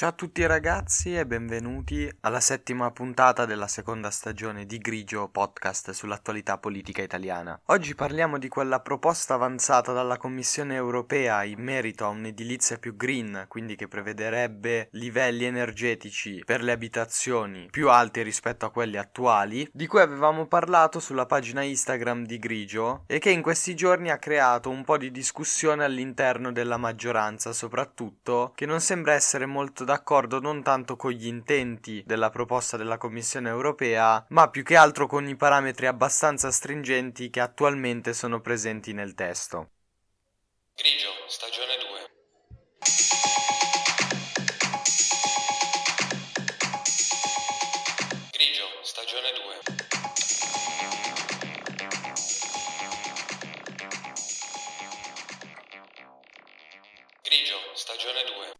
Ciao a tutti ragazzi e benvenuti alla settima puntata della seconda stagione di Grigio Podcast sull'attualità politica italiana. Oggi parliamo di quella proposta avanzata dalla Commissione Europea in merito a un'edilizia più green, quindi che prevederebbe livelli energetici per le abitazioni più alti rispetto a quelli attuali, di cui avevamo parlato sulla pagina Instagram di Grigio e che in questi giorni ha creato un po' di discussione all'interno della maggioranza, soprattutto, che non sembra essere molto d'accordo non tanto con gli intenti della proposta della Commissione Europea, ma più che altro con i parametri abbastanza stringenti che attualmente sono presenti nel testo. Grigio, stagione 2. Grigio, stagione 2. Grigio, stagione 2.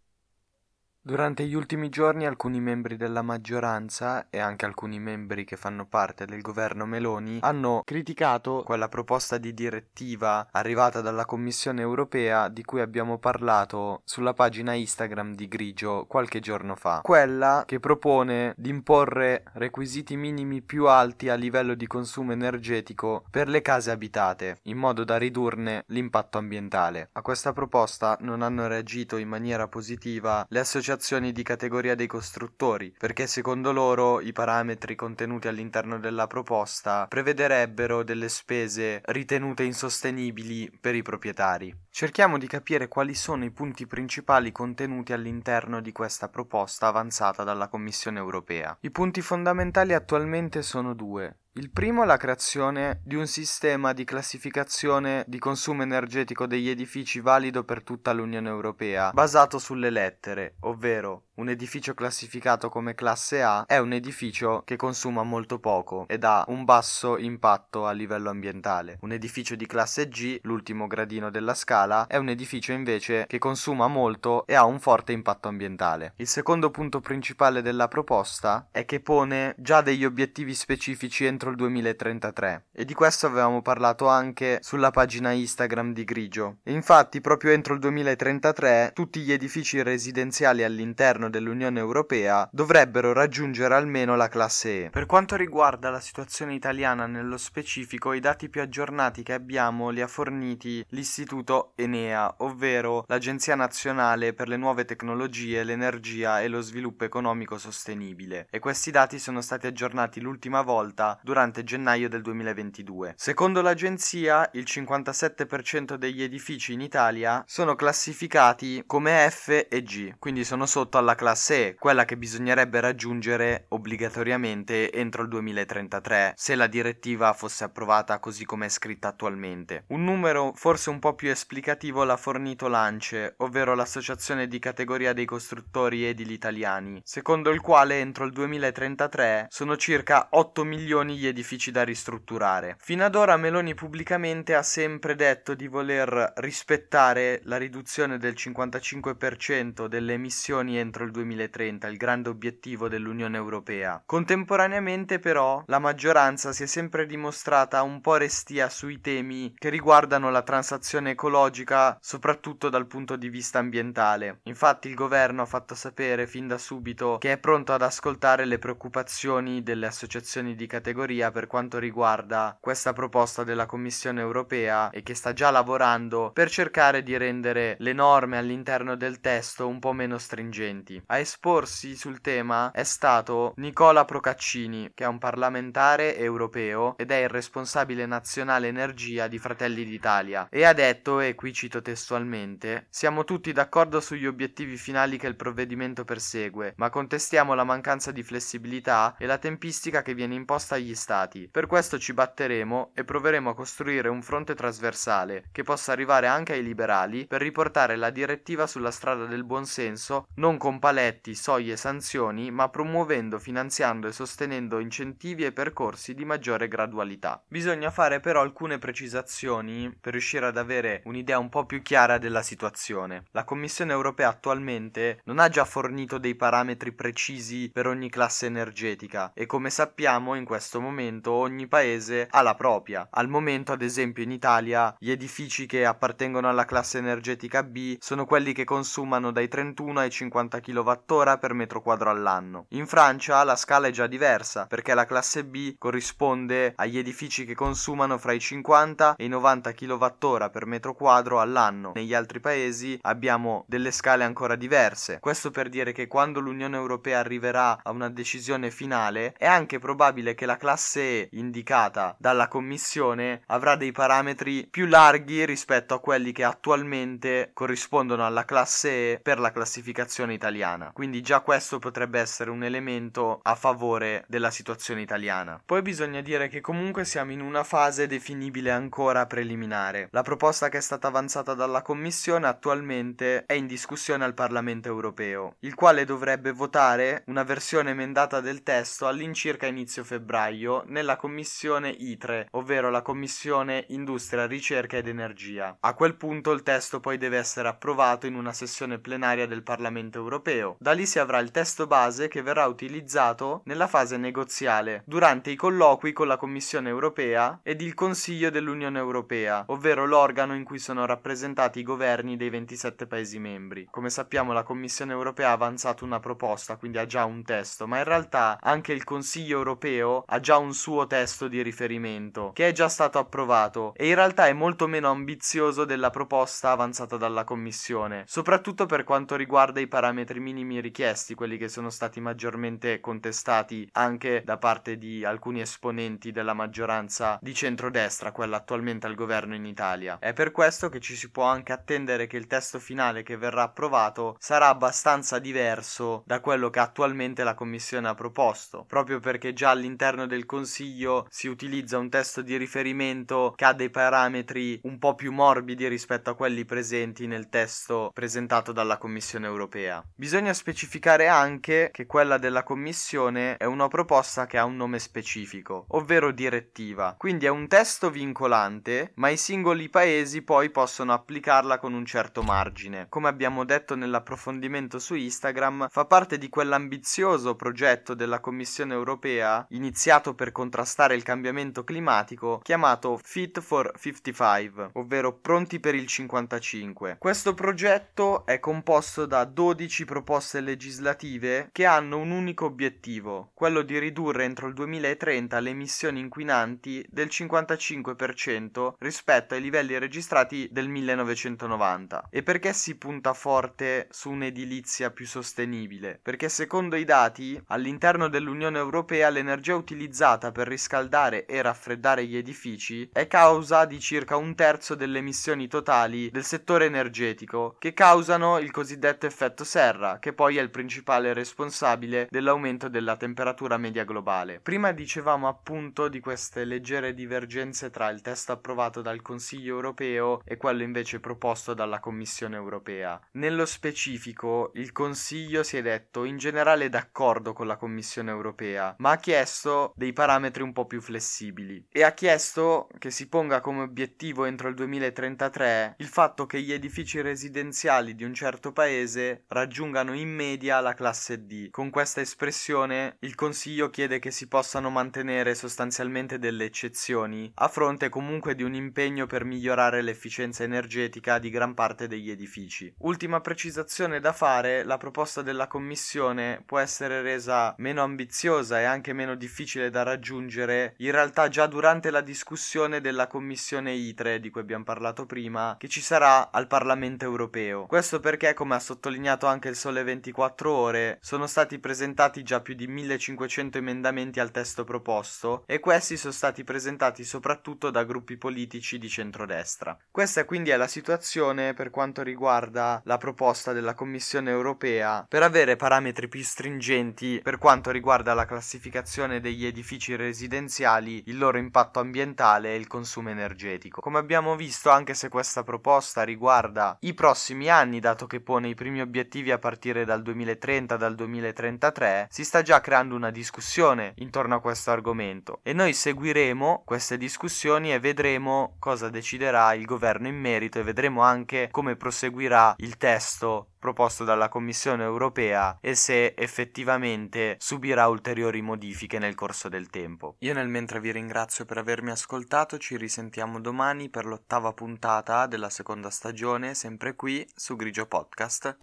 Durante gli ultimi giorni alcuni membri della maggioranza e anche alcuni membri che fanno parte del governo Meloni hanno criticato quella proposta di direttiva arrivata dalla Commissione Europea di cui abbiamo parlato sulla pagina Instagram di Grigio qualche giorno fa. Quella che propone di imporre requisiti minimi più alti a livello di consumo energetico per le case abitate, in modo da ridurne l'impatto ambientale. A questa proposta non hanno reagito in maniera positiva le associazioni di categoria dei costruttori, perché secondo loro i parametri contenuti all'interno della proposta prevederebbero delle spese ritenute insostenibili per i proprietari. Cerchiamo di capire quali sono i punti principali contenuti all'interno di questa proposta avanzata dalla Commissione Europea. I punti fondamentali attualmente sono due. Il primo è la creazione di un sistema di classificazione di consumo energetico degli edifici valido per tutta l'Unione Europea, basato sulle lettere, ovvero un edificio classificato come classe A è un edificio che consuma molto poco ed ha un basso impatto a livello ambientale. Un edificio di classe G, l'ultimo gradino della scala, è un edificio invece che consuma molto e ha un forte impatto ambientale. Il secondo punto principale della proposta è che pone già degli obiettivi specifici entro il 2033 e di questo avevamo parlato anche sulla pagina Instagram di Grigio. E infatti proprio entro il 2033 tutti gli edifici residenziali all'interno dell'Unione Europea dovrebbero raggiungere almeno la classe E. Per quanto riguarda la situazione italiana nello specifico, i dati più aggiornati che abbiamo li ha forniti l'istituto ENEA, ovvero l'Agenzia Nazionale per le Nuove Tecnologie, l'Energia e lo Sviluppo Economico Sostenibile, e questi dati sono stati aggiornati l'ultima volta durante gennaio del 2022. Secondo l'agenzia, il 57% degli edifici in Italia sono classificati come F e G, quindi sono sotto alla classe E, quella che bisognerebbe raggiungere obbligatoriamente entro il 2033 se la direttiva fosse approvata così come è scritta attualmente. Un numero forse un po' più esplicativo l'ha fornito l'ANCE, ovvero l'associazione di categoria dei costruttori edili italiani, secondo il quale entro il 2033 sono circa 8 milioni gli edifici da ristrutturare. Fino ad ora Meloni pubblicamente ha sempre detto di voler rispettare la riduzione del 55% delle emissioni entro il 2030, il grande obiettivo dell'Unione Europea. Contemporaneamente però la maggioranza si è sempre dimostrata un po' restia sui temi che riguardano la transizione ecologica, soprattutto dal punto di vista ambientale. Infatti il governo ha fatto sapere fin da subito che è pronto ad ascoltare le preoccupazioni delle associazioni di categoria per quanto riguarda questa proposta della Commissione Europea e che sta già lavorando per cercare di rendere le norme all'interno del testo un po' meno stringenti. A esporsi sul tema è stato Nicola Procaccini, che è un parlamentare europeo ed è il responsabile nazionale energia di Fratelli d'Italia, e ha detto, e qui cito testualmente: "Siamo tutti d'accordo sugli obiettivi finali che il provvedimento persegue, ma contestiamo la mancanza di flessibilità e la tempistica che viene imposta agli stati. Per questo ci batteremo e proveremo a costruire un fronte trasversale che possa arrivare anche ai liberali per riportare la direttiva sulla strada del buonsenso, non con paletti, soglie e sanzioni, ma promuovendo, finanziando e sostenendo incentivi e percorsi di maggiore gradualità." Bisogna fare però alcune precisazioni per riuscire ad avere un'idea un po' più chiara della situazione. La Commissione Europea attualmente non ha già fornito dei parametri precisi per ogni classe energetica e, come sappiamo, in questo momento momento ogni paese ha la propria. Al momento, ad esempio, in Italia gli edifici che appartengono alla classe energetica B sono quelli che consumano dai 31 ai 50 kWh per metro quadro all'anno. In Francia la scala è già diversa, perché la classe B corrisponde agli edifici che consumano fra i 50 e i 90 kWh per metro quadro all'anno. Negli altri paesi abbiamo delle scale ancora diverse. Questo per dire che quando l'Unione Europea arriverà a una decisione finale, è anche probabile che la classe E indicata dalla Commissione avrà dei parametri più larghi rispetto a quelli che attualmente corrispondono alla classe E per la classificazione italiana. Quindi già questo potrebbe essere un elemento a favore della situazione italiana. Poi bisogna dire che comunque siamo in una fase definibile ancora preliminare. La proposta che è stata avanzata dalla Commissione attualmente è in discussione al Parlamento europeo, il quale dovrebbe votare una versione emendata del testo all'incirca inizio febbraio nella Commissione ITRE, ovvero la Commissione Industria, Ricerca ed Energia. A quel punto il testo poi deve essere approvato in una sessione plenaria del Parlamento europeo. Da lì si avrà il testo base che verrà utilizzato nella fase negoziale durante i colloqui con la Commissione europea ed il Consiglio dell'Unione Europea, ovvero l'organo in cui sono rappresentati i governi dei 27 Paesi membri. Come sappiamo, la Commissione europea ha avanzato una proposta, quindi ha già un testo, ma in realtà anche il Consiglio europeo ha già un suo testo di riferimento che è già stato approvato e in realtà è molto meno ambizioso della proposta avanzata dalla Commissione, soprattutto per quanto riguarda i parametri minimi richiesti, quelli che sono stati maggiormente contestati anche da parte di alcuni esponenti della maggioranza di centrodestra, quella attualmente al governo in Italia. È per questo che ci si può anche attendere che il testo finale che verrà approvato sarà abbastanza diverso da quello che attualmente la Commissione ha proposto, proprio perché già all'interno del Consiglio si utilizza un testo di riferimento che ha dei parametri un po' più morbidi rispetto a quelli presenti nel testo presentato dalla Commissione europea. Bisogna specificare anche che quella della Commissione è una proposta che ha un nome specifico, ovvero direttiva. Quindi è un testo vincolante, ma i singoli paesi poi possono applicarla con un certo margine. Come abbiamo detto nell'approfondimento su Instagram, fa parte di quell'ambizioso progetto della Commissione europea iniziato per contrastare il cambiamento climatico chiamato Fit for 55, ovvero pronti per il 55. Questo progetto è composto da 12 proposte legislative che hanno un unico obiettivo, quello di ridurre entro il 2030 le emissioni inquinanti del 55% rispetto ai livelli registrati del 1990. E perché si punta forte su un'edilizia più sostenibile? Perché secondo i dati, all'interno dell'Unione Europea l'energia utilizzata per riscaldare e raffreddare gli edifici è causa di circa un terzo delle emissioni totali del settore energetico, che causano il cosiddetto effetto serra, che poi è il principale responsabile dell'aumento della temperatura media globale. Prima dicevamo appunto di queste leggere divergenze tra il testo approvato dal Consiglio europeo e quello invece proposto dalla Commissione europea. Nello specifico, il Consiglio si è detto in generale d'accordo con la Commissione europea, ma ha chiesto dei parametri un po' più flessibili e ha chiesto che si ponga come obiettivo entro il 2033 il fatto che gli edifici residenziali di un certo paese raggiungano in media la classe D. Con questa espressione il Consiglio chiede che si possano mantenere sostanzialmente delle eccezioni a fronte comunque di un impegno per migliorare l'efficienza energetica di gran parte degli edifici. Ultima precisazione da fare: la proposta della Commissione può essere resa meno ambiziosa e anche meno difficile da raggiungere in realtà già durante la discussione della Commissione ITRE, di cui abbiamo parlato prima, che ci sarà al Parlamento europeo. Questo perché, come ha sottolineato anche il Sole 24 Ore, sono stati presentati già più di 1500 emendamenti al testo proposto e questi sono stati presentati soprattutto da gruppi politici di centrodestra. Questa quindi è la situazione per quanto riguarda la proposta della Commissione europea per avere parametri più stringenti per quanto riguarda la classificazione degli edifici residenziali, il loro impatto ambientale e il consumo energetico. Come abbiamo visto, anche se questa proposta riguarda i prossimi anni, dato che pone i primi obiettivi a partire dal 2030, dal 2033, si sta già creando una discussione intorno a questo argomento e noi seguiremo queste discussioni e vedremo cosa deciderà il governo in merito e vedremo anche come proseguirà il testo proposto dalla Commissione Europea e se effettivamente subirà ulteriori modifiche nel corso del tempo. Io nel mentre vi ringrazio per avermi ascoltato, ci risentiamo domani per l'8ª puntata della seconda stagione, sempre qui su Grigio Podcast.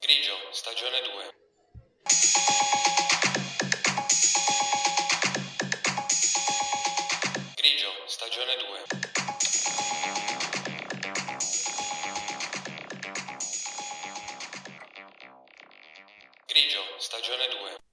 Grigio, stagione 2. Grigio, stagione 2.